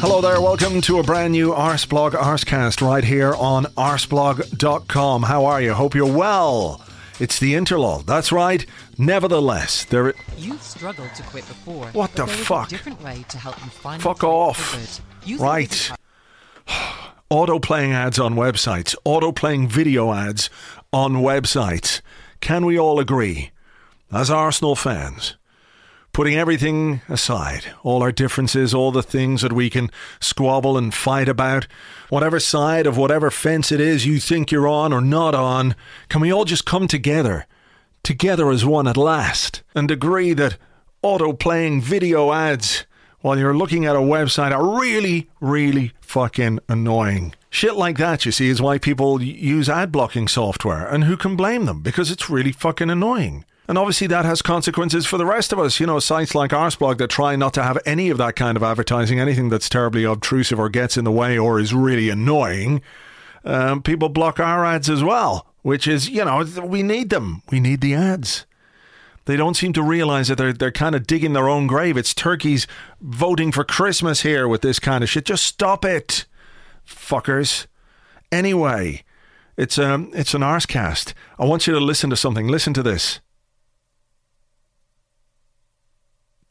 Hello there, welcome to a brand new Arseblog Arsecast right here on Arseblog.com. How are you? Hope you're well. It's the interlude. That's right. Nevertheless, there. You've struggled to quit before. What the fuck? Different way to help you find fuck off. Right. Auto playing ads on websites. Auto playing video ads on websites. Can we all agree, as Arsenal fans, putting everything aside, all our differences, all the things that we can squabble and fight about, whatever side of whatever fence it is you think you're on or not on, can we all just come together as one at last, and agree that auto-playing video ads while you're looking at a website are really, really fucking annoying? Shit like that, you see, is why people use ad-blocking software, and who can blame them, because it's really fucking annoying. And obviously that has consequences for the rest of us. You know, sites like Arseblog that try not to have any of that kind of advertising, anything that's terribly obtrusive or gets in the way or is really annoying, people block our ads as well, which is, you know, we need them. We need the ads. They don't seem to realise that they're kind of digging their own grave. It's turkeys voting for Christmas here with this kind of shit. Just stop it, fuckers. Anyway, it's an Arsecast. I want you to listen to something. Listen to this.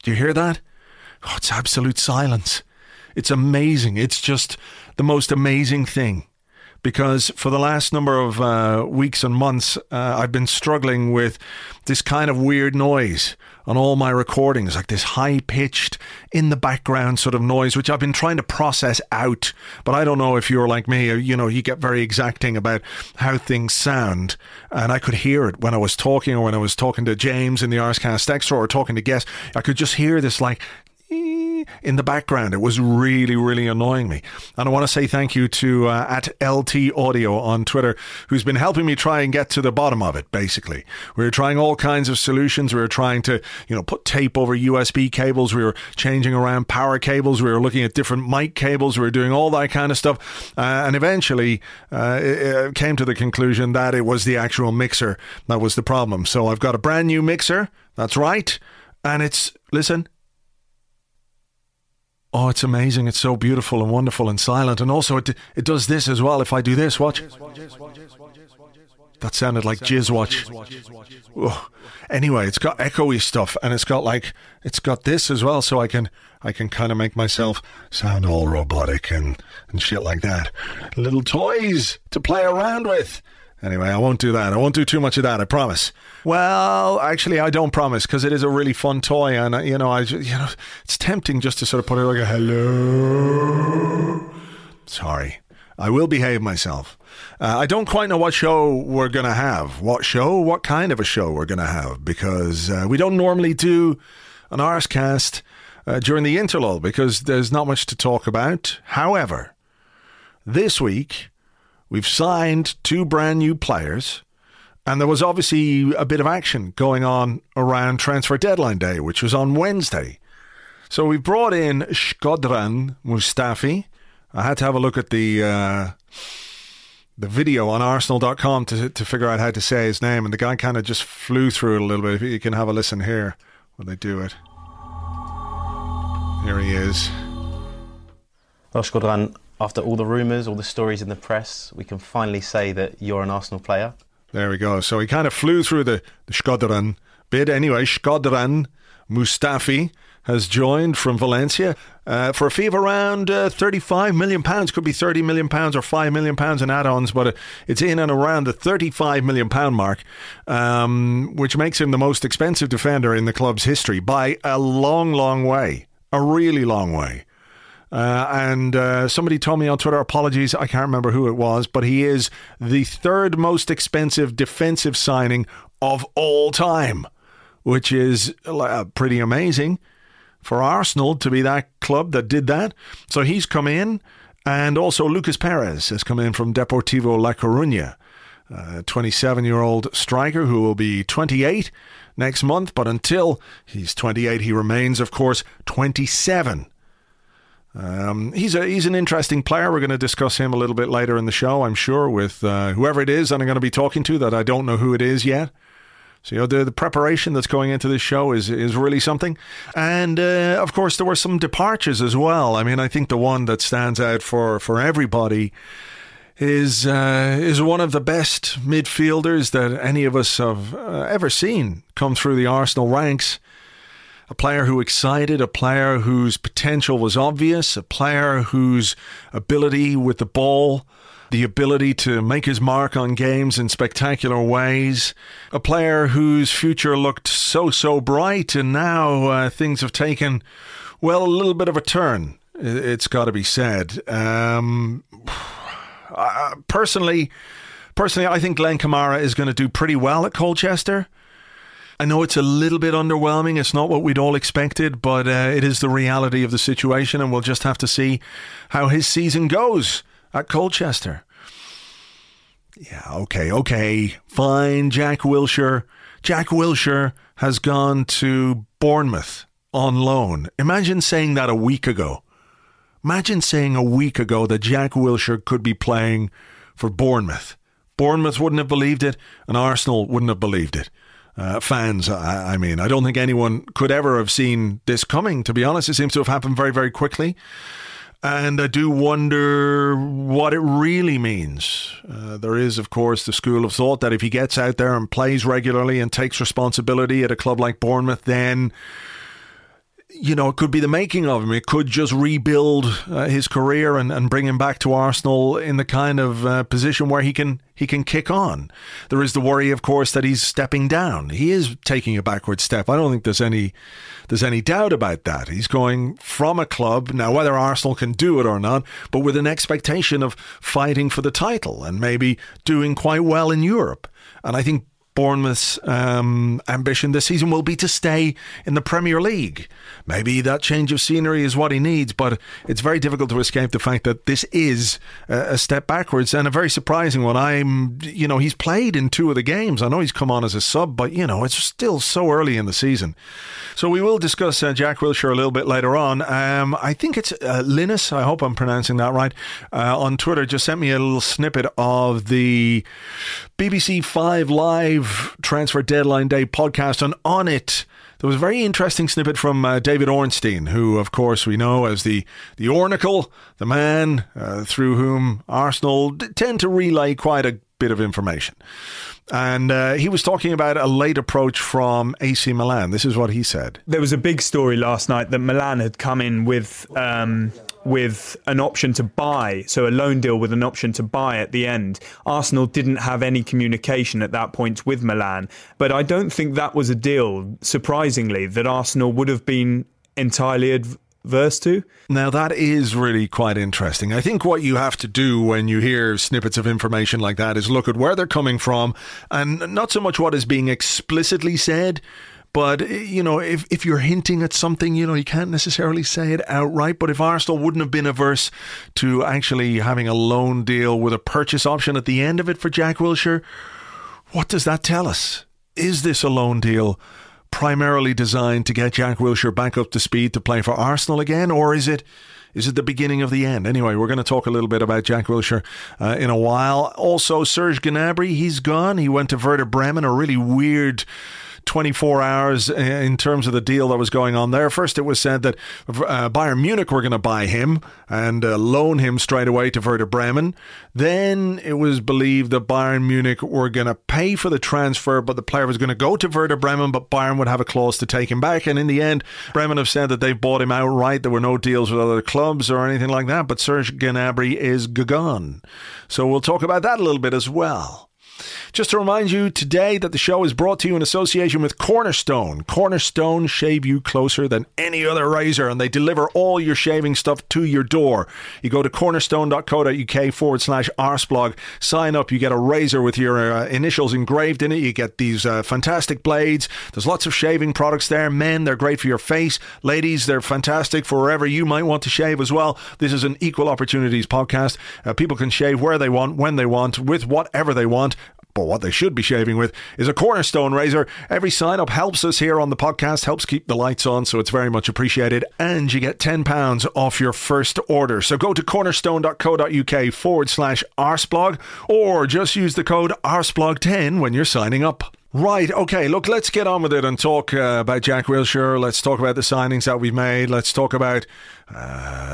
Do you hear that? Oh, it's absolute silence. It's amazing. It's just the most amazing thing. Because for the last number of weeks and months, I've been struggling with this kind of weird noise on all my recordings, like this high-pitched, in-the-background sort of noise, which I've been trying to process out. But I don't know if you're like me, you know, you get very exacting about how things sound. And I could hear it when I was talking, or when I was talking to James in the Arsecast Extra, or talking to guests. I could just hear this, like, in the background. It was really, really annoying me. And I want to say thank you to at LT Audio on Twitter, who's been helping me try and get to the bottom of it, basically. We were trying all kinds of solutions. We were trying to, you know, put tape over USB cables. We were changing around power cables. We were looking at different mic cables. We were doing all that kind of stuff. And eventually it came to the conclusion that it was the actual mixer that was the problem. So I've got a brand new mixer. That's right. And it's, listen... Oh, it's amazing. It's so beautiful and wonderful and silent. And also it does this as well. If I do this, watch. That sounded like jizz watch. Oh. Anyway, it's got echoey stuff, and it's got this as well, so I can kind of make myself sound all robotic and shit like that. Little toys to play around with. Anyway, I won't do that. I won't do too much of that, I promise. Well, actually, I don't promise, because it is a really fun toy, and, you know, I it's tempting just to sort of put it like a hello. Sorry. I will behave myself. I don't quite know what show we're going to have. What kind of a show we're going to have, because we don't normally do an Arsecast during the interlude, because there's not much to talk about. However, this week... we've signed two brand new players, and there was obviously a bit of action going on around transfer deadline day, which was on Wednesday. So we brought in Shkodran Mustafi. I had to have a look at the video on Arsenal.com to figure out how to say his name, and the guy kind of just flew through it a little bit. If you can have a listen here when they do it. Here he is. Well, Shkodran, after all the rumours, all the stories in the press, we can finally say that you're an Arsenal player. There we go. So he kind of flew through the Shkodran bid. Anyway, Shkodran Mustafi has joined from Valencia for a fee of around £35 million. Could be £30 million or £5 million in add-ons, but it's in and around the £35 million mark, which makes him the most expensive defender in the club's history by a long, long way. A really long way. And somebody told me on Twitter, apologies, I can't remember who it was, but he is the third most expensive defensive signing of all time, which is pretty amazing for Arsenal to be that club that did that. So he's come in, and also Lucas Perez has come in from Deportivo La Coruña, a 27-year-old striker who will be 28 next month, but until he's 28, he remains, of course, 27. He's an interesting player. We're going to discuss him a little bit later in the show, I'm sure, with whoever it is that I'm going to be talking to, that I don't know who it is yet. So, you know, the preparation that's going into this show is really something. And, of course, there were some departures as well. I mean, I think the one that stands out for everybody is one of the best midfielders that any of us have ever seen come through the Arsenal ranks. A player who excited, a player whose potential was obvious, a player whose ability with the ball, the ability to make his mark on games in spectacular ways, a player whose future looked so bright, and now things have taken, well, a little bit of a turn, it's got to be said. Personally, I think Glenn Kamara is going to do pretty well at Colchester. I know it's a little bit underwhelming. It's not what we'd all expected, but it is the reality of the situation, and we'll just have to see how his season goes at Colchester. Yeah, okay, fine. Jack Wilshere has gone to Bournemouth on loan. Imagine saying that a week ago. Imagine saying a week ago that Jack Wilshere could be playing for Bournemouth. Bournemouth wouldn't have believed it, and Arsenal wouldn't have believed it. Fans, I mean, I don't think anyone could ever have seen this coming, to be honest. It seems to have happened very, very quickly. And I do wonder what it really means. There is, of course, the school of thought that if he gets out there and plays regularly and takes responsibility at a club like Bournemouth, then, you know, it could be the making of him. It could just rebuild his career and bring him back to Arsenal in the kind of position where he can kick on. There is the worry, of course, that he's stepping down. He is taking a backward step. I don't think there's any doubt about that. He's going from a club, now whether Arsenal can do it or not, but with an expectation of fighting for the title and maybe doing quite well in Europe. And I think Bournemouth's ambition this season will be to stay in the Premier League. Maybe that change of scenery is what he needs, but it's very difficult to escape the fact that this is a step backwards and a very surprising one. He's played in two of the games. I know he's come on as a sub, but, you know, it's still so early in the season. So we will discuss Jack Wilshere a little bit later on. I think it's Linus, I hope I'm pronouncing that right, on Twitter just sent me a little snippet of the BBC Five Live Transfer Deadline Day podcast, and on it there was a very interesting snippet from David Ornstein, who of course we know as the Ornacle, the man through whom Arsenal tend to relay quite a bit of information. And he was talking about a late approach from AC Milan. This is what he said. There was a big story last night that Milan had come in with an option to buy, so a loan deal with an option to buy at the end. Arsenal didn't have any communication at that point with Milan, but I don't think that was a deal, surprisingly, that Arsenal would have been entirely adverse to. Now that is really quite interesting. I think what you have to do when you hear snippets of information like that is look at where they're coming from, and not so much what is being explicitly said. But, you know, if you're hinting at something, you know, you can't necessarily say it outright. But if Arsenal wouldn't have been averse to actually having a loan deal with a purchase option at the end of it for Jack Wilshere, what does that tell us? Is this a loan deal primarily designed to get Jack Wilshere back up to speed to play for Arsenal again? Or is it the beginning of the end? Anyway, we're going to talk a little bit about Jack Wilshere in a while. Also, Serge Gnabry, he's gone. He went to Werder Bremen, a really weird 24 hours in terms of the deal that was going on there. First, it was said that Bayern Munich were going to buy him and loan him straight away to Werder Bremen. Then it was believed that Bayern Munich were going to pay for the transfer, but the player was going to go to Werder Bremen, but Bayern would have a clause to take him back. And in the end, Bremen have said that they've bought him outright. There were no deals with other clubs or anything like that, but Serge Gnabry is gone. So we'll talk about that a little bit as well. Just to remind you today that the show is brought to you in association with Cornerstone. Cornerstone shave you closer than any other razor, and they deliver all your shaving stuff to your door. You go to cornerstone.co.uk /Arseblog, sign up, you get a razor with your initials engraved in it, you get these fantastic blades. There's lots of shaving products there. Men, they're great for your face. Ladies, they're fantastic for wherever you might want to shave as well. This is an equal opportunities podcast. People can shave where they want, when they want, with whatever they want. But what they should be shaving with is a Cornerstone razor. Every sign-up helps us here on the podcast, helps keep the lights on, so it's very much appreciated. And you get £10 off your first order. So go to cornerstone.co.uk /Arseblog, or just use the code Arseblog10 when you're signing up. Right, okay, look, let's get on with it and talk about Jack Wilshere. Let's talk about the signings that we've made. Let's talk about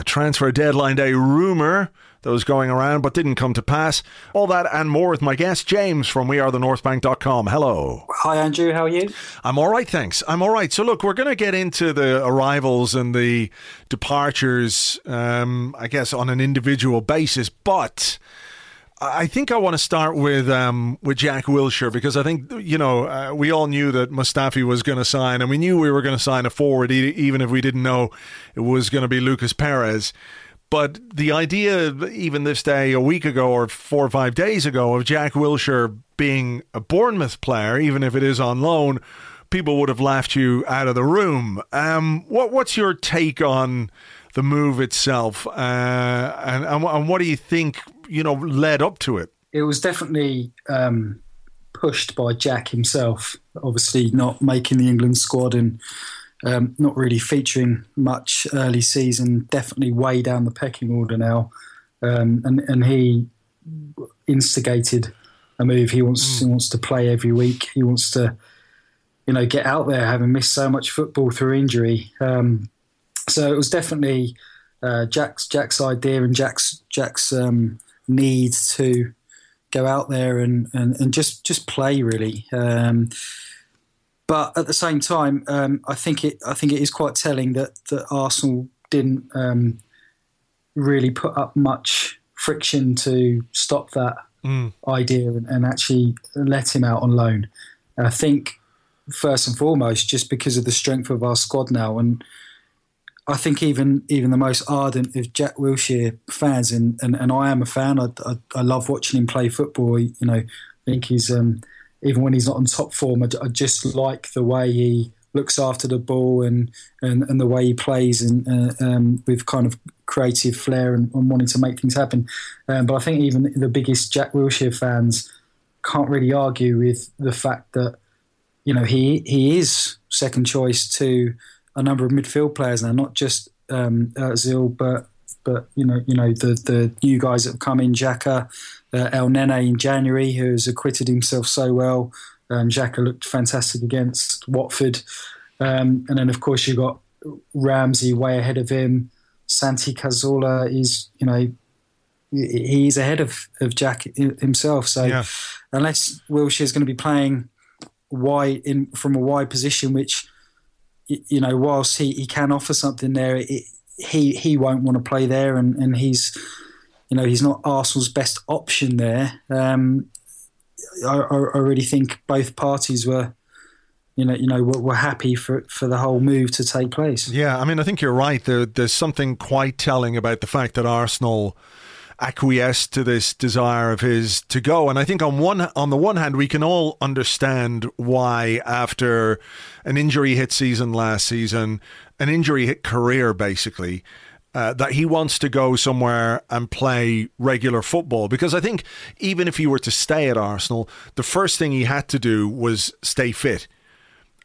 transfer deadline day rumour that was going around but didn't come to pass. All that and more with my guest, James from wearethenorthbank.com. Hello. Hi, Andrew. How are you? I'm all right, thanks. I'm all right. So, look, we're going to get into the arrivals and the departures, I guess, on an individual basis, but I think I want to start with Jack Wilshere, because I think, you know, we all knew that Mustafi was going to sign, and we knew we were going to sign a forward, even if we didn't know it was going to be Lucas Perez. But the idea, even this day, a week ago or 4 or 5 days ago, of Jack Wilshere being a Bournemouth player, even if it is on loan, people would have laughed you out of the room. What's your take on the move itself, and what do you think, you know, led up to it? It was definitely pushed by Jack himself, obviously not making the England squad and not really featuring much early season, definitely way down the pecking order now. And he instigated a move. He wants to play every week. He wants to, you know, get out there, having missed so much football through injury. So it was definitely Jack's idea and Jack's need to go out there and just play, really. But at the same time, I think it is quite telling that Arsenal didn't really put up much friction to stop that idea and actually let him out on loan. I think first and foremost, just because of the strength of our squad now, and I think even the most ardent of Jack Wilshere fans, and I am a fan. I love watching him play football. You know, I think he's even when he's not on top form, I just like the way he looks after the ball and the way he plays and with kind of creative flair and wanting to make things happen. But I think even the biggest Jack Wilshere fans can't really argue with the fact that, you know, he is second choice to a number of midfield players now, not just Özil, but you know the new guys that have come in, Xhaka, El Nene in January, who has acquitted himself so well. Xhaka looked fantastic against Watford, and then of course you've got Ramsey way ahead of him. Santi Cazorla is, you know, he's ahead of Jack himself. So yeah, unless Wilshere is going to be playing wide from a wide position, which, you know, whilst he can offer something there, he won't want to play there, and he's, you know, he's not Arsenal's best option there. I really think both parties were, were happy for the whole move to take place. Yeah, I mean, I think you're right. There's something quite telling about the fact that Arsenal acquiesced to this desire of his to go, and I think on the one hand we can all understand why, after an injury hit season last season, an injury hit career basically, that he wants to go somewhere and play regular football, because I think even if he were to stay at Arsenal, the first thing he had to do was stay fit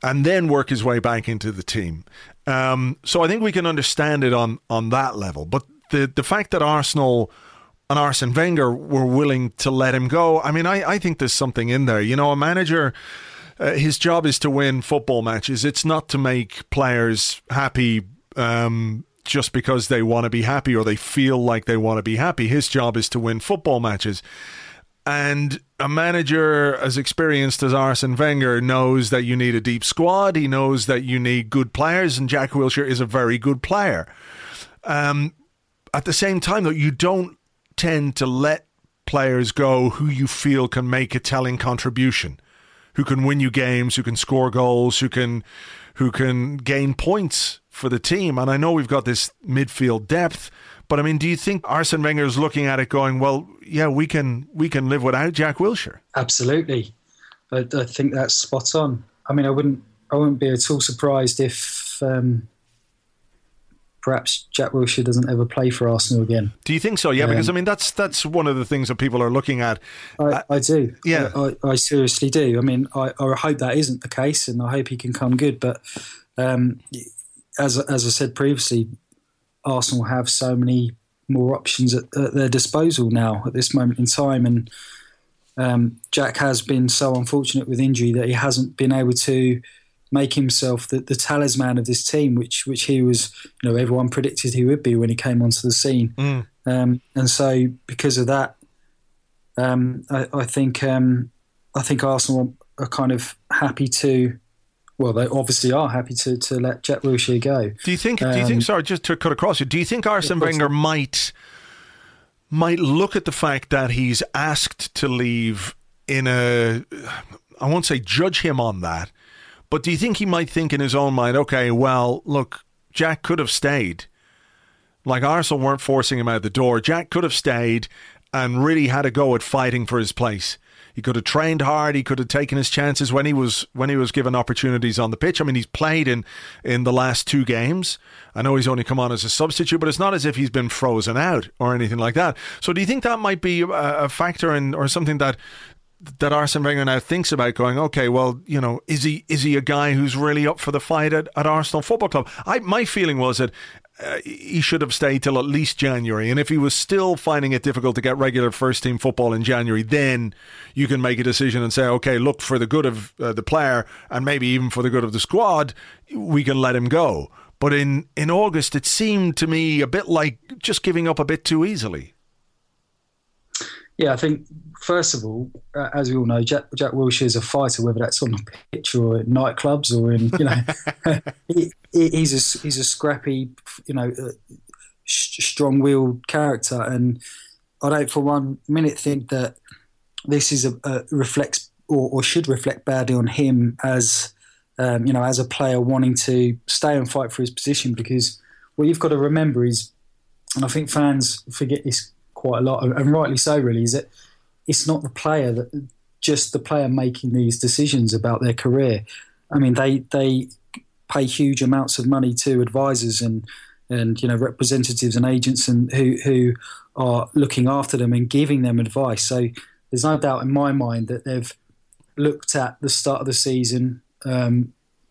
and then work his way back into the team. So I think we can understand it on that level, but the fact that Arsenal and Arsene Wenger were willing to let him go, I mean, I think there's something in there. You know, a manager, his job is to win football matches. It's not to make players happy just because they want to be happy or they feel like they want to be happy. His job is to win football matches. And a manager as experienced as Arsene Wenger knows that you need a deep squad. He knows that you need good players, and Jack Wilshere is a very good player. At the same time, though, you don't tend to let players go who you feel can make a telling contribution, who can win you games, who can score goals, who can gain points for the team. And I know we've got this midfield depth, but I mean, do you think Arsene Wenger is looking at it going, well, yeah, we can live without Jack Wilshere? Absolutely, I think that's spot on. I mean, I wouldn't be at all surprised if perhaps Jack Wilshere doesn't ever play for Arsenal again. Do you think so? Yeah, because I mean, that's one of the things that people are looking at. I do. Yeah, I seriously do. I mean, I hope that isn't the case, and I hope he can come good. But as I said previously, Arsenal have so many more options at their disposal now at this moment in time, and Jack has been so unfortunate with injury that he hasn't been able to make himself the talisman of this team, which he was, you know, everyone predicted he would be when he came onto the scene. Mm. And so because of that, I think Arsenal are kind of happy to, well, they obviously are happy to let Jack Wilshere go. Do you think? Sorry, just to cut across you. Do you think Arsene Wenger might look at the fact that he's asked to leave in a, I won't say judge him on that, but do you think he might think in his own mind, okay, well, look, Jack could have stayed. Like, Arsenal weren't forcing him out the door. Jack could have stayed and really had a go at fighting for his place. He could have trained hard. He could have taken his chances when he was given opportunities on the pitch. I mean, he's played in the last two games. I know he's only come on as a substitute, but it's not as if he's been frozen out or anything like that. So do you think that might be a factor in, or something that Arsene Wenger now thinks about, going, okay, well, you know, is he a guy who's really up for the fight at Arsenal Football Club? My feeling was that he should have stayed till at least January, and if he was still finding it difficult to get regular first team football in January, then you can make a decision and say, okay, look, for the good of the player and maybe even for the good of the squad, we can let him go. But in August, it seemed to me a bit like just giving up a bit too easily. Yeah, I think first of all, as we all know, Jack Wilshere is a fighter, whether that's on the pitch or at nightclubs or in, you know, he's a scrappy, you know, strong-willed character, and I don't for one minute think that this is a reflects or should reflect badly on him as you know, as a player wanting to stay and fight for his position, because what you've got to remember is, and I think fans forget this quite a lot, and rightly so really, is that it's not the player that, just the player making these decisions about their career. I mean, they pay huge amounts of money to advisors and you know, representatives and agents and who are looking after them and giving them advice. So there's no doubt in my mind that they've looked at the start of the season,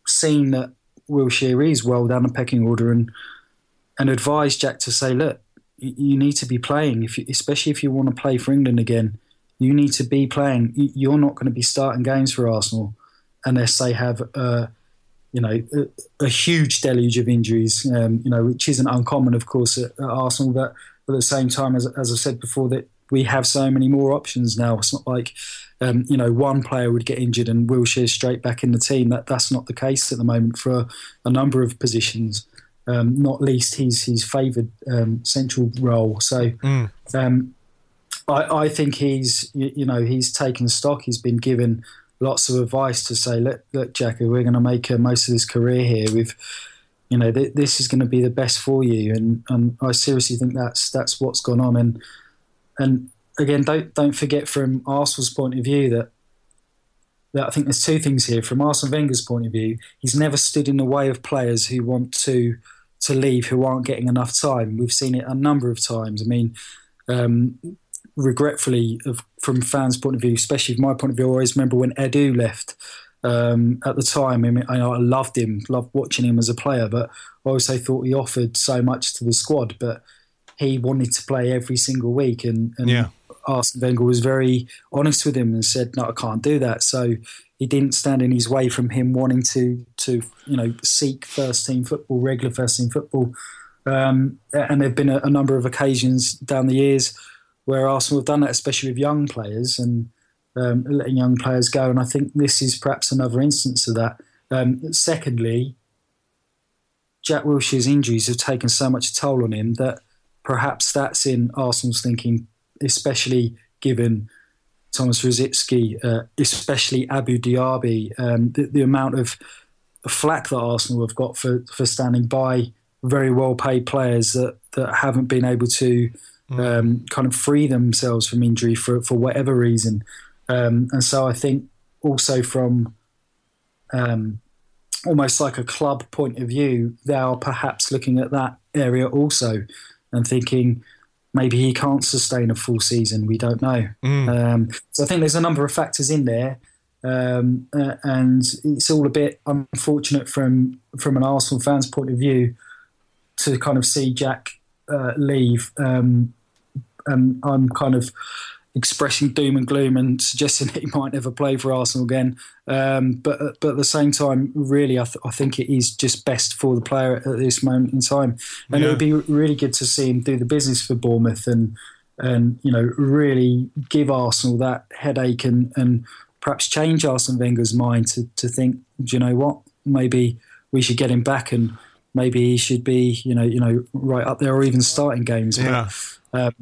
seen that Wilshere is well down the pecking order, and advised Jack to say, look, you need to be playing, especially if you want to play for England again. You need to be playing. You're not going to be starting games for Arsenal unless they have, you know, a huge deluge of injuries. You know, which isn't uncommon, of course, at Arsenal. But at the same time, as I said before, that we have so many more options now. It's not like you know, one player would get injured and Wilshere straight back in the team. That's not the case at the moment for a number of positions. Not least his favoured central role. So I think he's, you know, he's taken stock. He's been given lots of advice to say, look, Jack, we're going to make most of this career here. We've, you know, this is going to be the best for you. And I seriously think that's what's gone on. And again, don't forget from Arsenal's point of view that I think there's two things here. From Arsene Wenger's point of view, he's never stood in the way of players who want to leave, who aren't getting enough time. We've seen it a number of times. I mean, regretfully, from fans' point of view, especially from my point of view, I always remember when Edu left at the time. I mean, I loved him, loved watching him as a player, but I also thought he offered so much to the squad, but he wanted to play every single week. And yeah. Arsene Wenger was very honest with him and said, no, I can't do that. So he didn't stand in his way from him wanting to you know, seek first-team football, regular first-team football. And there have been a number of occasions down the years where Arsenal have done that, especially with young players and letting young players go. And I think this is perhaps another instance of that. Secondly, Jack Wilshere's injuries have taken so much toll on him that perhaps that's in Arsenal's thinking, especially given Thomas Rosicky, especially Abu Diaby, the amount of flack that Arsenal have got for standing by very well-paid players that haven't been able to kind of free themselves from injury for whatever reason. And so I think also from almost like a club point of view, they are perhaps looking at that area also and thinking, maybe he can't sustain a full season. We don't know. So I think there's a number of factors in there, and it's all a bit unfortunate from an Arsenal fan's point of view to kind of see Jack leave. And I'm kind of expressing doom and gloom and suggesting that he might never play for Arsenal again. But at the same time, really, I think it is just best for the player at this moment in time. And it would be really good to see him do the business for Bournemouth and you know, really give Arsenal that headache and perhaps change Arsene Wenger's mind to think, do you know what, maybe we should get him back and maybe he should be, you know, right up there or even starting games. Yeah. But,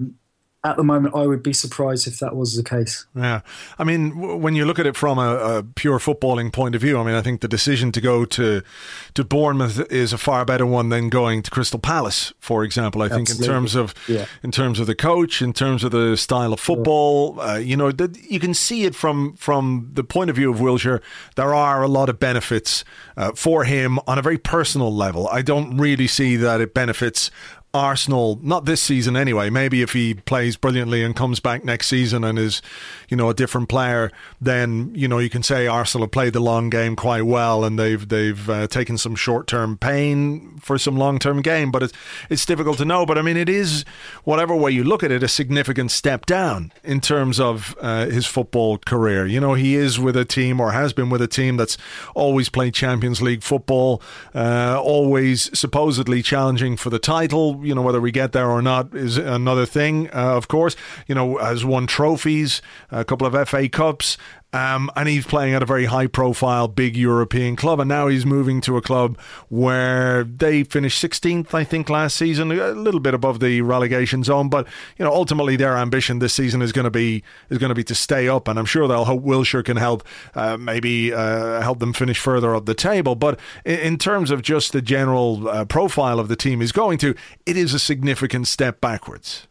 at the moment, I would be surprised if that was the case. Yeah. I mean, when you look at it from a pure footballing point of view, I mean, I think the decision to go to Bournemouth is a far better one than going to Crystal Palace, for example. I think in terms of the coach, in terms of the style of football, you know, you can see it from the point of view of Wilshere. There are a lot of benefits for him on a very personal level. I don't really see that it benefits Arsenal, not this season anyway. Maybe if he plays brilliantly and comes back next season and is, you know, a different player, then, you know, you can say Arsenal have played the long game quite well and they've taken some short-term pain for some long-term gain, but it's difficult to know. But I mean, it is, whatever way you look at it, a significant step down in terms of his football career. You know, he is with a team, or has been with a team, that's always played Champions League football, always supposedly challenging for the title. You know, whether we get there or not is another thing, of course. You know, has won trophies, a couple of FA Cups, and he's playing at a very high-profile, big European club. And now he's moving to a club where they finished 16th, I think, last season, a little bit above the relegation zone. But you know, ultimately, their ambition this season is going to be to stay up. And I'm sure they'll hope Wilshere can help, maybe help them finish further up the table. But in terms of just the general profile of the team he's going to, it is a significant step backwards.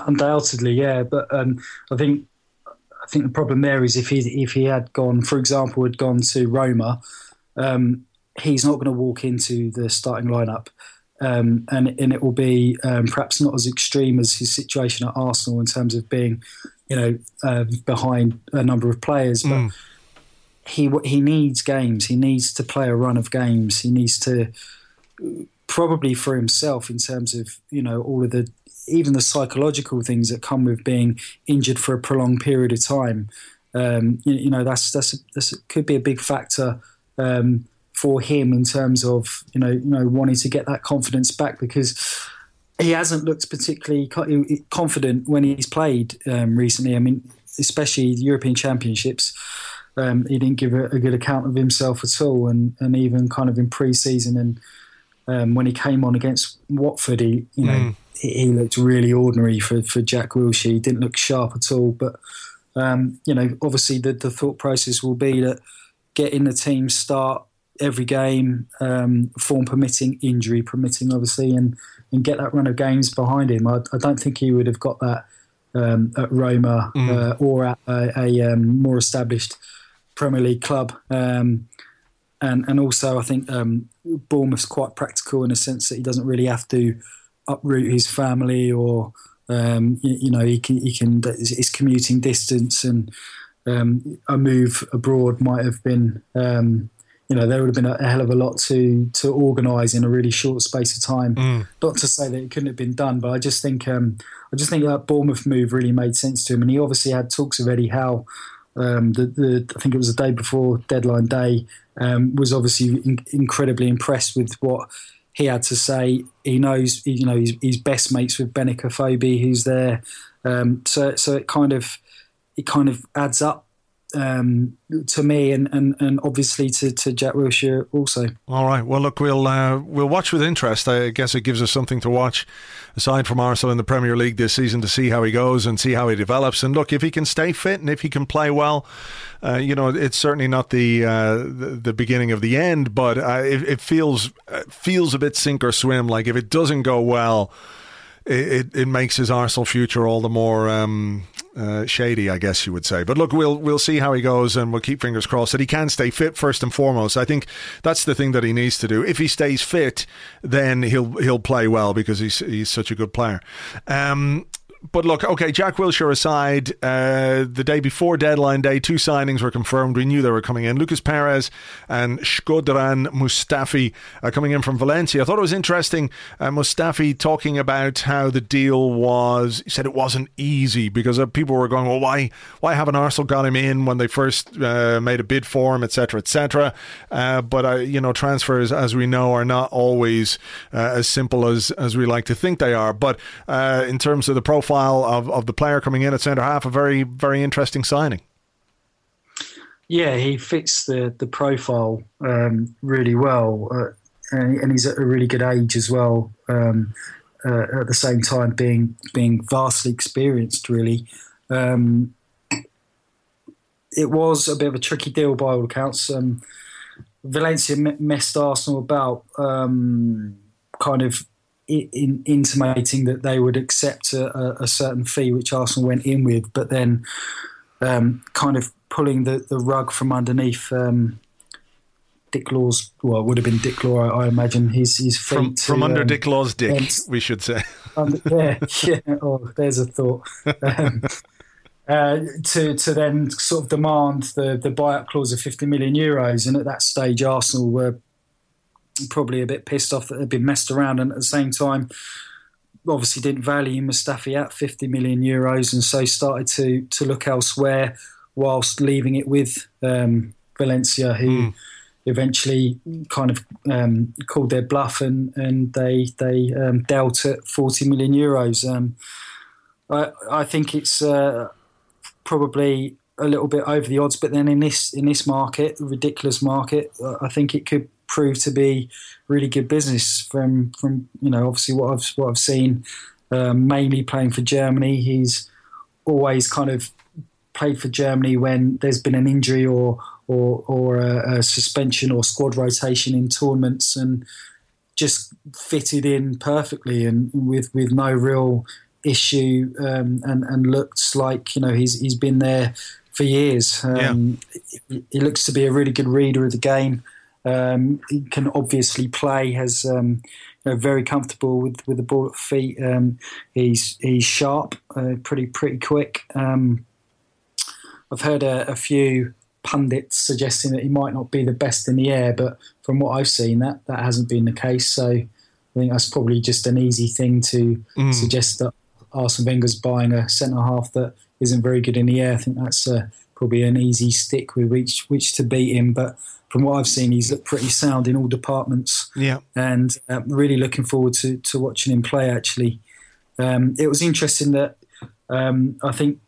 Undoubtedly, yeah. But I think the problem there is if he had gone, for example, had gone to Roma, he's not going to walk into the starting lineup, and it will be perhaps not as extreme as his situation at Arsenal in terms of being, you know, behind a number of players. But he needs games. He needs to play a run of games. He needs to, probably for himself, in terms of, you know, all of the, even the psychological things that come with being injured for a prolonged period of time. You know, that's could be a big factor for him in terms of, you know, wanting to get that confidence back, because he hasn't looked particularly confident when he's played recently. I mean, especially the European Championships, he didn't give a good account of himself at all. And even kind of in pre-season, and when he came on against Watford, he, you know, he looked really ordinary for Jack Wilshere. He didn't look sharp at all. But, you know, obviously the thought process will be that getting the team start every game, form permitting, injury permitting, obviously, and get that run of games behind him. I don't think he would have got that at Roma or at a more established Premier League club. And also, I think Bournemouth's quite practical in a sense that he doesn't really have to uproot his family, or you know, he can. It's commuting distance, and a move abroad might have been, you know, there would have been a hell of a lot to organise in a really short space of time. Not to say that it couldn't have been done, but I just think that Bournemouth move really made sense to him, and he obviously had talks with Eddie Howe. I think it was the day before deadline day. Was obviously incredibly impressed with what he had to say. He knows, you know, he's best mates with Benika Fobi, who's there. So it kind of adds up to me, and obviously to Jack Wilshere also. All right. Well, look, we'll watch with interest. I guess it gives us something to watch aside from Arsenal in the Premier League this season, to see how he goes and see how he develops. And look, if he can stay fit and if he can play well, you know, it's certainly not the beginning of the end, but it feels a bit sink or swim. Like if it doesn't go well, it makes his Arsenal future all the more shady, I guess you would say. But look, we'll see how he goes, and we'll keep fingers crossed that he can stay fit first and foremost. I think that's the thing that he needs to do. If he stays fit, then he'll play well, because he's such a good player. But look, okay, Jack Wilshere aside, the day before deadline day, two signings were confirmed. We knew they were coming in. Lucas Perez and Shkodran Mustafi coming in from Valencia. I thought it was interesting, Mustafi talking about how the deal was, he said it wasn't easy because people were going, well, why haven't Arsenal got him in when they first made a bid for him, etc., etc.? But, you know, transfers, as we know, are not always as simple as we like to think they are. But in terms of the profile of the player coming in at centre-half, a very, very interesting signing. Yeah, he fits the profile really well, and he's at a really good age as well, at the same time being vastly experienced, really. It was a bit of a tricky deal by all accounts. Valencia messed Arsenal about, kind of intimating that they would accept a certain fee, which Arsenal went in with, but then kind of pulling the rug from underneath Dick Law's, well, it would have been Dick Law, I imagine, his feet. From under Dick Law's dick, we should say. Oh, there's a thought. To then sort of demand the buyout clause of 50 million euros, and at that stage Arsenal were probably a bit pissed off that they'd been messed around, and at the same time obviously didn't value Mustafi at 50 million euros and so started to look elsewhere whilst leaving it with Valencia, who eventually kind of called their bluff and they dealt at 40 million euros. I think it's probably a little bit over the odds, but then in this market, ridiculous market, I think it could prove to be really good business from you know, obviously what I've seen, mainly playing for Germany. He's always kind of played for Germany when there's been an injury or a suspension or squad rotation in tournaments, and just fitted in perfectly and with no real issue, and looks like, you know, he's been there for years. He looks to be a really good reader of the game. He can obviously play, has very comfortable with the ball at feet. He's sharp, pretty quick. I've heard a few pundits suggesting that he might not be the best in the air, but from what I've seen, that hasn't been the case. So I think that's probably just an easy thing to suggest, that Arsene Wenger's buying a centre-half that isn't very good in the air. I think that's probably an easy stick with which to beat him, but from what I've seen, he's looked pretty sound in all departments. Yeah, and really looking forward to watching him play, actually. It was interesting that I think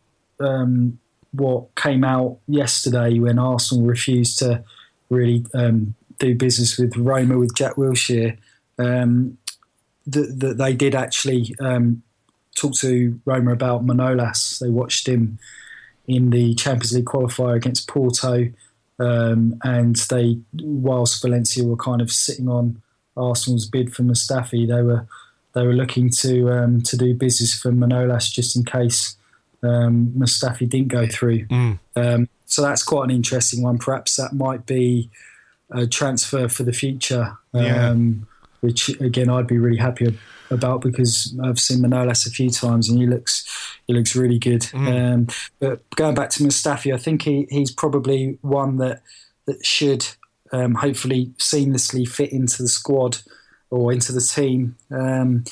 what came out yesterday when Arsenal refused to really do business with Roma, with Jack Wilshere, that they did actually talk to Roma about Manolas. They watched him in the Champions League qualifier against Porto, and they, whilst Valencia were kind of sitting on Arsenal's bid for Mustafi, they were looking to do business for Manolas just in case Mustafi didn't go through. So that's quite an interesting one. Perhaps that might be a transfer for the future, which again I'd be really happy about, because I've seen Manolas a few times and he looks really good. But going back to Mustafi, I think he's probably one that should hopefully seamlessly fit into the squad or into the team, and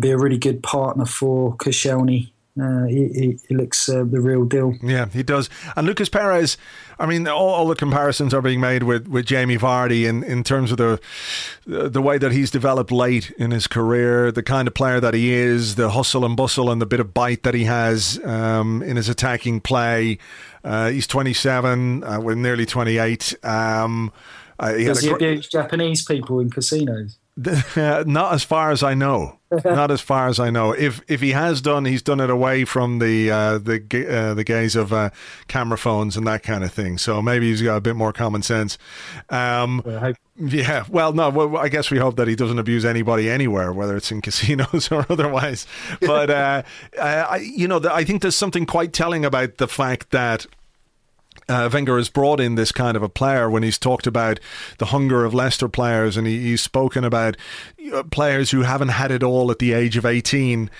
be a really good partner for Koscielny. He looks the real deal. Yeah, he does. And Lucas Perez, I mean, all the comparisons are being made with Jamie Vardy in terms of the way that he's developed late in his career, the kind of player that he is, the hustle and bustle and the bit of bite that he has in his attacking play. He's 27, we're nearly 28. Does he abuse Japanese people in casinos? Not as far as I know. Not as far as I know. If he has done, he's done it away from the gaze of camera phones and that kind of thing. So maybe he's got a bit more common sense. Yeah. Well, no. Well, I guess we hope that he doesn't abuse anybody anywhere, whether it's in casinos or otherwise. But I think there's something quite telling about the fact that Wenger has brought in this kind of a player when he's talked about the hunger of Leicester players, and he's spoken about players who haven't had it all at the age of 18,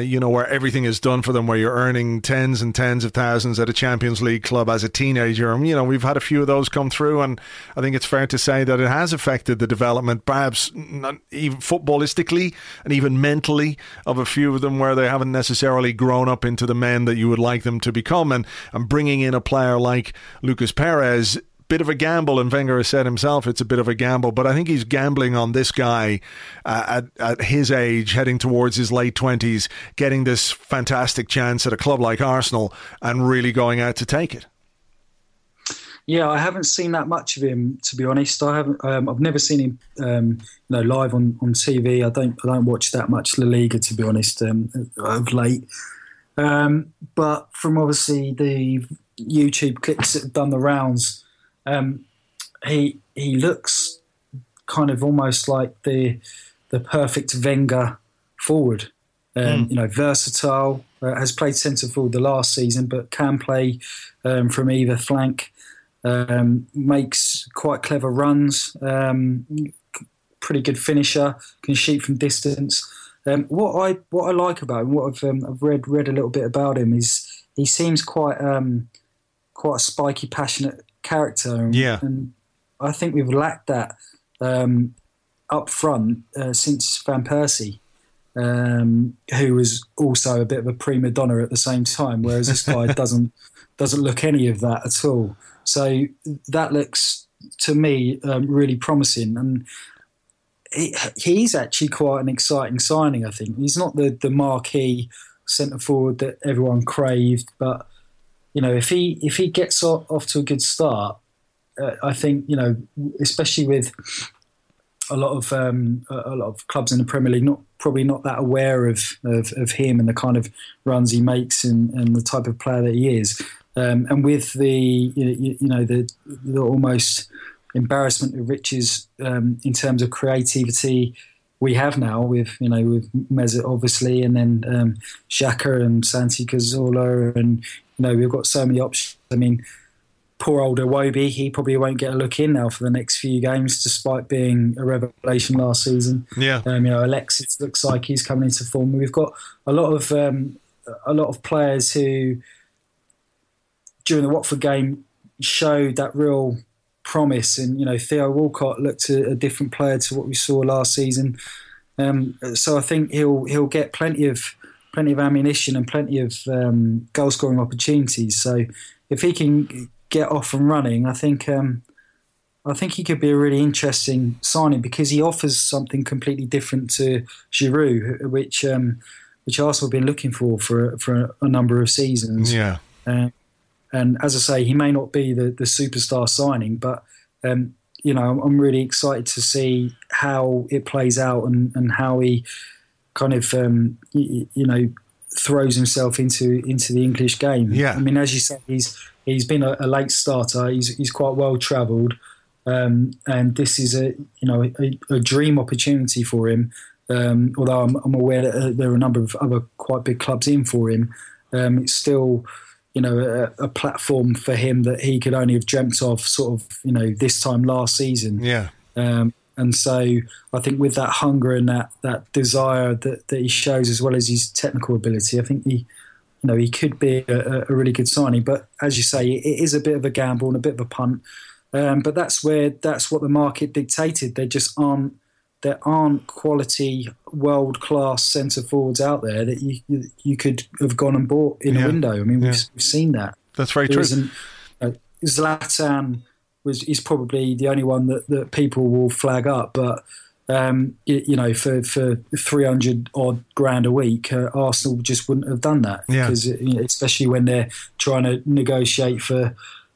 you know, where everything is done for them, where you're earning tens and tens of thousands at a Champions League club as a teenager. And, you know, we've had a few of those come through, and I think it's fair to say that it has affected the development, perhaps not even footballistically and even mentally, of a few of them, where they haven't necessarily grown up into the men that you would like them to become. And bringing in a player like Lucas Perez, bit of a gamble, and Wenger has said himself it's a bit of a gamble, but I think he's gambling on this guy at his age, heading towards his late 20s, getting this fantastic chance at a club like Arsenal and really going out to take it. Yeah, I haven't seen that much of him, to be honest. I haven't. I've never seen him, you know, live on TV. I don't watch that much La Liga, to be honest, of late. But from obviously the YouTube clips that have done the rounds, he looks kind of almost like the perfect Wenger forward. You know, versatile. Has played centre forward the last season, but can play from either flank. Makes quite clever runs, pretty good finisher, can shoot from distance. What I like about him, what I've read a little bit about him, is he seems quite a spiky, passionate character. And I think we've lacked that up front since Van Persie, who was also a bit of a prima donna at the same time, whereas this guy doesn't look any of that at all. So that looks, to me, really promising. And he's actually quite an exciting signing, I think. He's not the marquee centre-forward that everyone craved, but, you know, if he gets off to a good start, I think, you know, especially with a lot of clubs in the Premier League probably not that aware of him and the kind of runs he makes and the type of player that he is. And with the almost embarrassment of riches in terms of creativity we have now with Mesut obviously, and then Xhaka and Santi Cazorla, and you know we've got so many options. I mean, poor old Iwobi, he probably won't get a look in now for the next few games, despite being a revelation last season. Yeah, you know, Alexis looks like he's coming into form. We've got a lot of players who, during the Watford game, showed that real promise. And, you know, Theo Walcott looked a different player to what we saw last season. So I think he'll get plenty of ammunition and plenty of goal-scoring opportunities. So if he can get off and running, I think he could be a really interesting signing, because he offers something completely different to Giroud, which Arsenal have been looking for a number of seasons. Yeah. And as I say, he may not be the superstar signing, but, you know, I'm really excited to see how it plays out and how he kind of, you know, throws himself into the English game. Yeah. I mean, as you say, he's been a late starter. He's quite well travelled. And this is a dream opportunity for him, although I'm aware that there are a number of other quite big clubs in for him. It's still, you know, a platform for him that he could only have dreamt of sort of, you know, this time last season. Yeah. And so I think with that hunger and that desire that he shows, as well as his technical ability, I think he, you know, he could be a really good signing. But as you say, it is a bit of a gamble and a bit of a punt. But that's what the market dictated. There aren't quality world-class centre forwards out there that you could have gone and bought in a window. I mean, we've seen that. That's very true. Zlatan is probably the only one that people will flag up, but you know, for 300 odd grand a week, Arsenal just wouldn't have done that. Yeah. Because, you know, especially when they're trying to negotiate for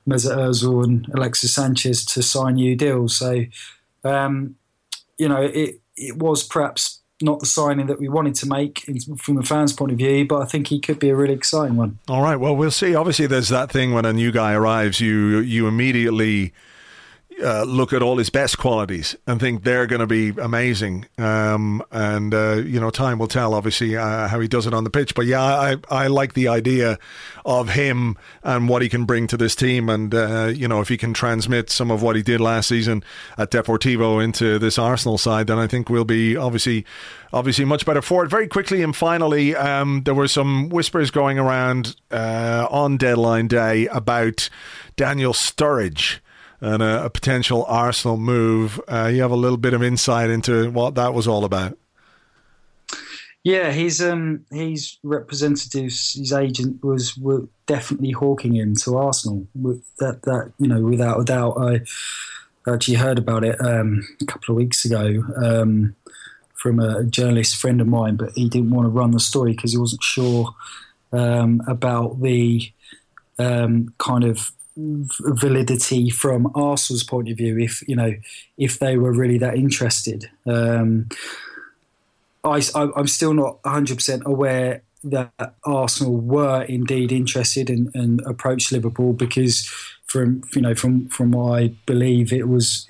Mesut Özil and Alexis Sanchez to sign new deals. So. You know, it was perhaps not the signing that we wanted to make from the fans' point of view, but I think he could be a really exciting one. All right, well, we'll see. Obviously, there's that thing when a new guy arrives, you immediately look at all his best qualities and think they're going to be amazing. You know, time will tell, obviously, how he does it on the pitch. But yeah, I like the idea of him and what he can bring to this team. And, you know, if he can transmit some of what he did last season at Deportivo into this Arsenal side, then I think we'll be obviously much better for it. Very quickly and finally, there were some whispers going around on deadline day about Daniel Sturridge and a potential Arsenal move. You have a little bit of insight into what that was all about. Yeah, his representatives, his agent were definitely hawking him to Arsenal. That you know, without a doubt. I actually heard about it a couple of weeks ago from a journalist friend of mine, but he didn't want to run the story because he wasn't sure about the kind of validity from Arsenal's point of view, if they were really that interested. I'm still not 100% aware that Arsenal were indeed interested and approached Liverpool, because from what I believe, it was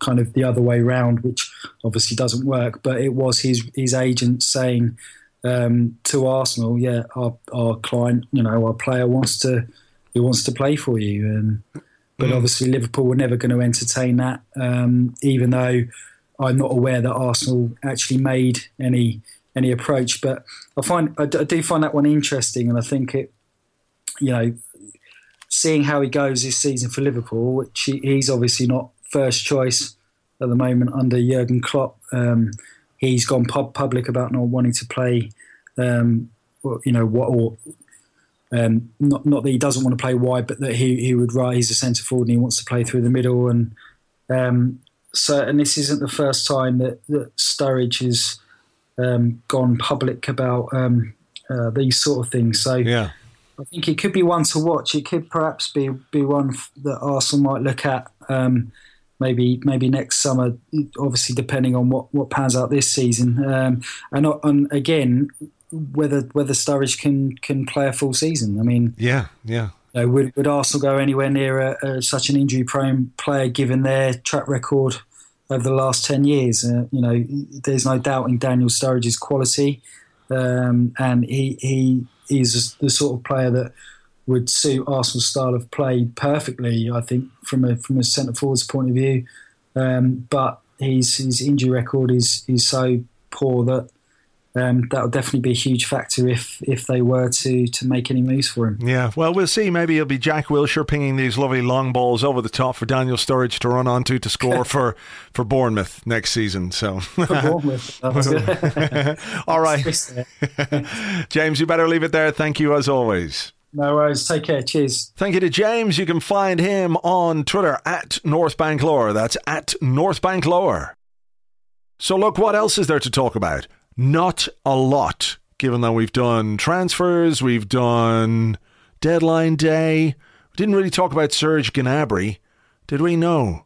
kind of the other way round, which obviously doesn't work. But it was his agent saying to Arsenal, yeah, our client, our player wants to play for you. But obviously Liverpool were never going to entertain that, even though I'm not aware that Arsenal actually made any approach. But I do find that one interesting, and I think it, seeing how he goes this season for Liverpool, which he's obviously not first choice at the moment under Jurgen Klopp. He's gone public about not wanting to play, not that he doesn't want to play wide, but that he would rather, he's a centre forward and he wants to play through the middle. And so this isn't the first time that Sturridge has gone public about these sort of things. So yeah, I think it could be one to watch. It could perhaps be one that Arsenal might look at maybe next summer, obviously depending on what pans out this season. And again, whether Sturridge can play a full season. I mean, yeah. Would Arsenal go anywhere near such an injury-prone player given their track record over the last 10 years? There's no doubting Daniel Sturridge's quality, and he is the sort of player that would suit Arsenal's style of play perfectly, I think, from a centre-forward's point of view. But his injury record is so poor that that'll definitely be a huge factor if they were to make any moves for him. Yeah, well, we'll see. Maybe it'll be Jack Wilshere pinging these lovely long balls over the top for Daniel Sturridge to run onto to score for Bournemouth next season. So for Bournemouth. All right. James, you better leave it there. Thank you as always. No worries. Take care. Cheers. Thank you to James. You can find him on Twitter at NorthBankLower. That's at NorthBankLower. So look, what else is there to talk about? Not a lot, given that we've done transfers, we've done deadline day. We didn't really talk about Serge Gnabry, did we? No.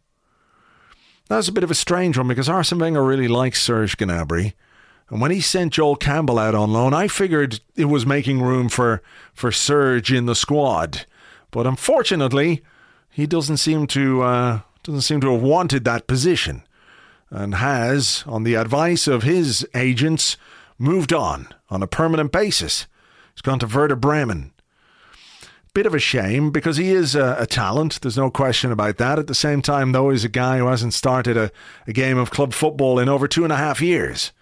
That's a bit of a strange one, because Arsene Wenger really likes Serge Gnabry. And when he sent Joel Campbell out on loan, I figured it was making room for Serge in the squad. But unfortunately, he doesn't seem to have wanted that position, and has, on the advice of his agents, moved on a permanent basis. He's gone to Werder Bremen. Bit of a shame, because he is a talent. There's no question about that. At the same time, though, he's a guy who hasn't started a game of club football in over 2.5 years.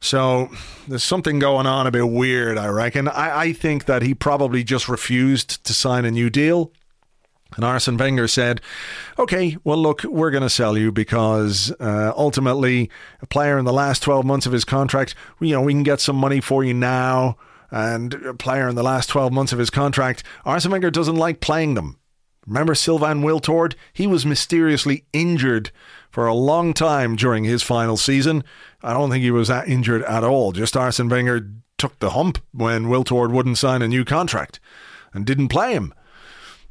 So there's something going on a bit weird, I reckon. I think that he probably just refused to sign a new deal. And Arsene Wenger said, OK, well, look, we're going to sell you because ultimately a player in the last 12 months of his contract, we can get some money for you now. And a player in the last 12 months of his contract, Arsene Wenger doesn't like playing them. Remember Sylvain Wiltord? He was mysteriously injured for a long time during his final season. I don't think he was that injured at all. Just Arsene Wenger took the hump when Wiltord wouldn't sign a new contract and didn't play him.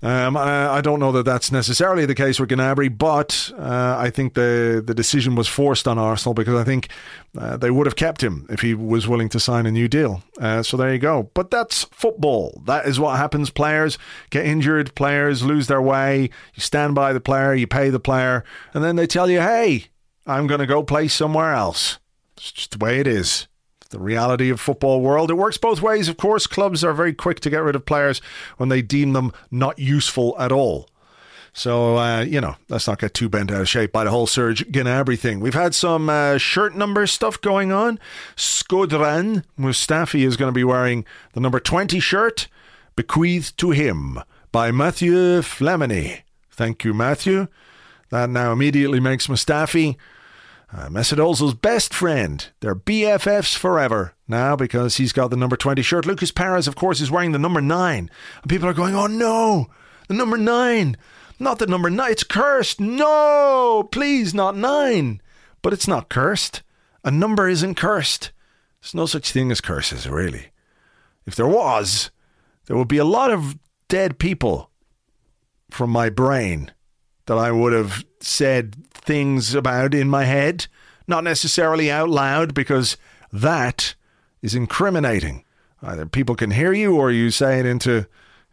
I don't know that that's necessarily the case with Gnabry, but I think the decision was forced on Arsenal, because I think they would have kept him if he was willing to sign a new deal. So there you go. But that's football. That is what happens. Players get injured. Players lose their way. You stand by the player. You pay the player. And then they tell you, hey, I'm going to go play somewhere else. It's just the way it is. The reality of football world. It works both ways, of course. Clubs are very quick to get rid of players when they deem them not useful at all. So, let's not get too bent out of shape by the whole Serge Gnabry thing. We've had some shirt number stuff going on. Shkodran Mustafi is going to be wearing the number 20 shirt bequeathed to him by Mathieu Flamini. Thank you, Mathieu. That now immediately makes Mustafi Mesut Ozil's best friend. They're BFFs forever now because he's got the number 20 shirt. Lucas Perez, of course, is wearing the number 9. And people are going, oh no, the number 9. Not the number 9. It's cursed. No, please, not 9. But it's not cursed. A number isn't cursed. There's no such thing as curses, really. If there was, there would be a lot of dead people from my brain that I would have said things about in my head, not necessarily out loud, because that is incriminating. Either people can hear you or you say it into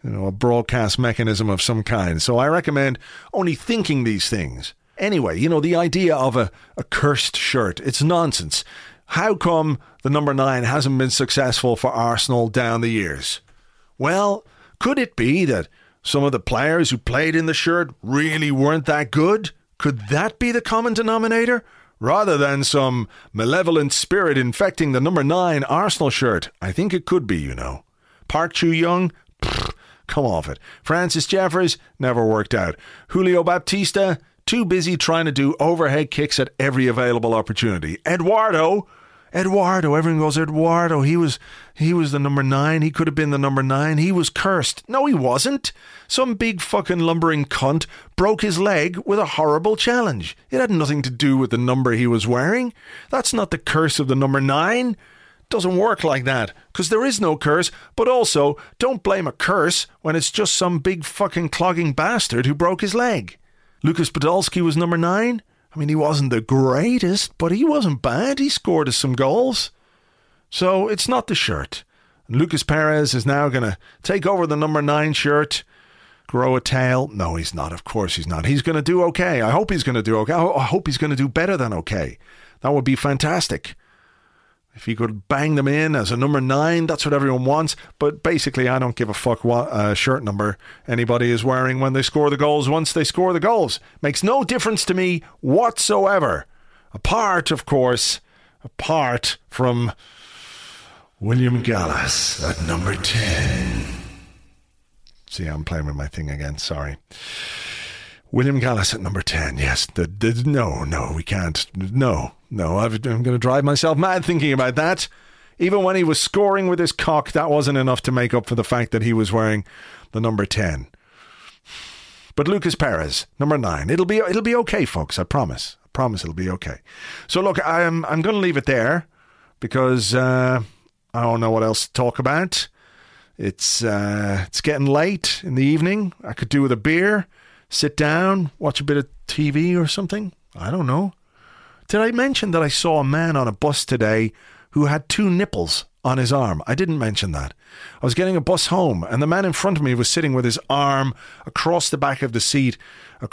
a broadcast mechanism of some kind. So I recommend only thinking these things. Anyway, the idea of a cursed shirt, it's nonsense. How come the number 9 hasn't been successful for Arsenal down the years? Well, could it be that some of the players who played in the shirt really weren't that good? Could that be the common denominator? Rather than some malevolent spirit infecting the number 9 Arsenal shirt. I think it could be, Park Chu-young, come off it. Francis Jeffers, never worked out. Julio Baptista, too busy trying to do overhead kicks at every available opportunity. Eduardo, everyone goes, Eduardo, he was the number 9. He could have been the number 9. He was cursed. No, he wasn't. Some big fucking lumbering cunt broke his leg with a horrible challenge. It had nothing to do with the number he was wearing. That's not the curse of the number 9. Doesn't work like that, because there is no curse. But also, don't blame a curse when it's just some big fucking clogging bastard who broke his leg. Lukas Podolski was number 9. I mean, he wasn't the greatest, but he wasn't bad. He scored us some goals. So it's not the shirt. And Lucas Perez is now going to take over the number 9 shirt, grow a tail. No, he's not. Of course he's not. He's going to do okay. I hope he's going to do okay. I hope he's going to do better than okay. That would be fantastic. If he could bang them in as a number 9, that's what everyone wants. But basically, I don't give a fuck what shirt number anybody is wearing when they score the goals. Once they score the goals, makes no difference to me whatsoever. Apart from William Gallas at number 10. See, I'm playing with my thing again. Sorry. William Gallas at number 10, yes. No, we can't. No, I'm going to drive myself mad thinking about that. Even when he was scoring with his cock, that wasn't enough to make up for the fact that he was wearing the number 10. But Lucas Perez, number 9. It'll be okay, folks. I promise it'll be okay. So look, I'm going to leave it there because I don't know what else to talk about. It's getting late in the evening. I could do with a beer. Sit down, watch a bit of TV or something. I don't know. Did I mention that I saw a man on a bus today who had 2 nipples on his arm? I didn't mention that. I was getting a bus home, and the man in front of me was sitting with his arm across the back of the seat,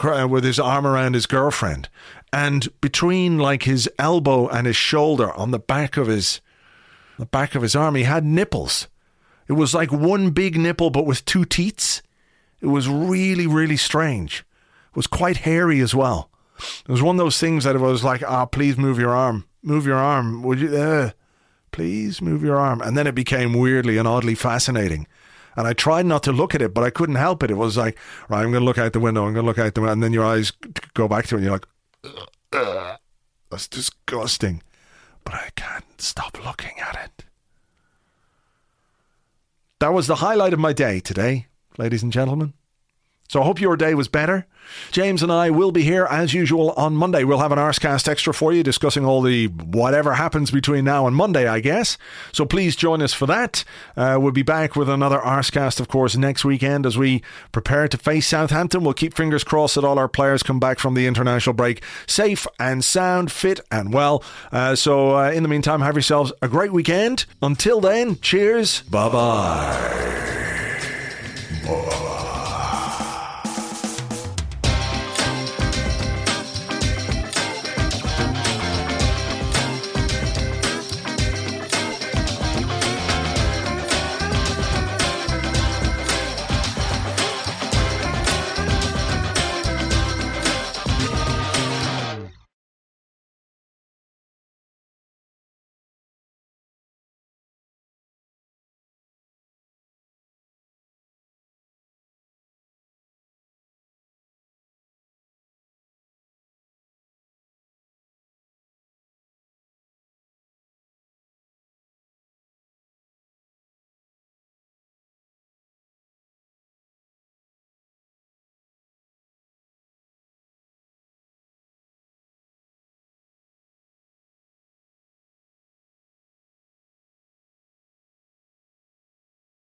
with his arm around his girlfriend. And between his elbow and his shoulder on the back of his arm, he had nipples. It was like one big nipple, but with 2 teats. It was really, really strange. It was quite hairy as well. It was one of those things that it was like, please move your arm. Move your arm. Would you? Please move your arm. And then it became weirdly and oddly fascinating. And I tried not to look at it, but I couldn't help it. It was like, right, I'm going to look out the window. And then your eyes go back to it. And you're like, that's disgusting. But I can't stop looking at it. That was the highlight of my day today. Ladies and gentlemen, So I hope your day was better. James and I will be here as usual on Monday. We'll have an Arsecast extra for you discussing all the whatever happens between now and Monday, I guess. So please join us for that. We'll be back with another Arsecast, of course, next weekend as we prepare to face Southampton. We'll keep fingers crossed that all our players come back from the international break safe and sound, fit and well. So in the meantime, have yourselves a great weekend. Until then, cheers. Bye-bye. Bye-bye.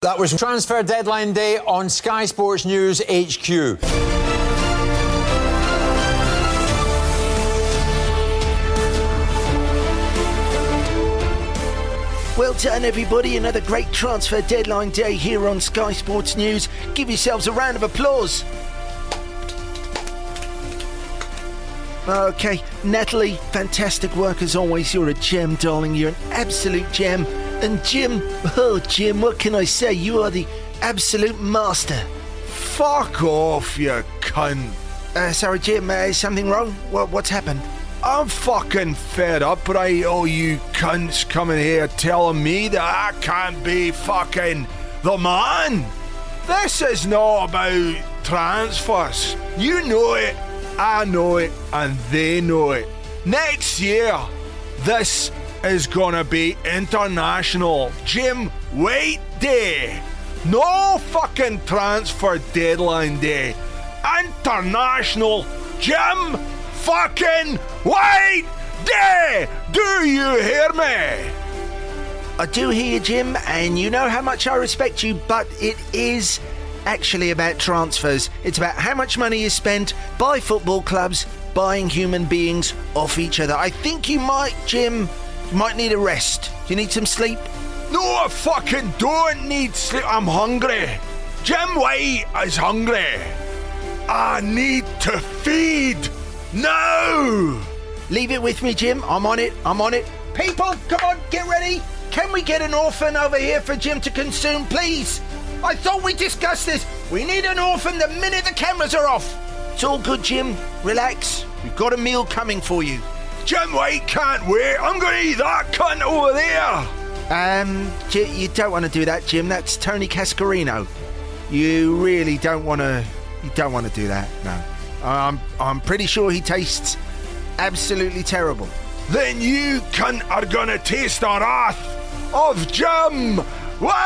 That was Transfer Deadline Day on Sky Sports News HQ. Well done, everybody. Another great Transfer Deadline Day here on Sky Sports News. Give yourselves a round of applause. OK, Natalie, fantastic work as always. You're a gem, darling. You're an absolute gem. And Jim, Jim, what can I say? You are the absolute master. Fuck off, you cunt. Sorry, Jim, is something wrong? What's happened? I'm fucking fed up, but I owe you cunts coming here telling me that I can't be fucking the man. This is not about transfers. You know it, I know it, and they know it. Next year, this is gonna be International Jim White Day. No fucking Transfer Deadline Day. International Jim fucking White Day. Do you hear me? I do hear you, Jim, and you know how much I respect you, but it is actually about transfers. It's about how much money is spent by football clubs buying human beings off each other. I think you might, Jim, might need a rest. Do you need some sleep? No, I fucking don't need sleep. I'm hungry. Jim White is hungry. I need to feed now. Leave it with me, Jim. I'm on it. People, come on, get ready. Can we get an orphan over here for Jim to consume, please? I thought we discussed this. We need an orphan the minute the cameras are off. It's all good, Jim. Relax. We've got a meal coming for you. Jim White can't wait. I'm going to eat that cunt over there. You don't want to do that, Jim. That's Tony Cascarino. You really don't want to. You don't want to do that. No. I'm pretty sure he tastes absolutely terrible. Then you cunt are going to taste the wrath of Jim White.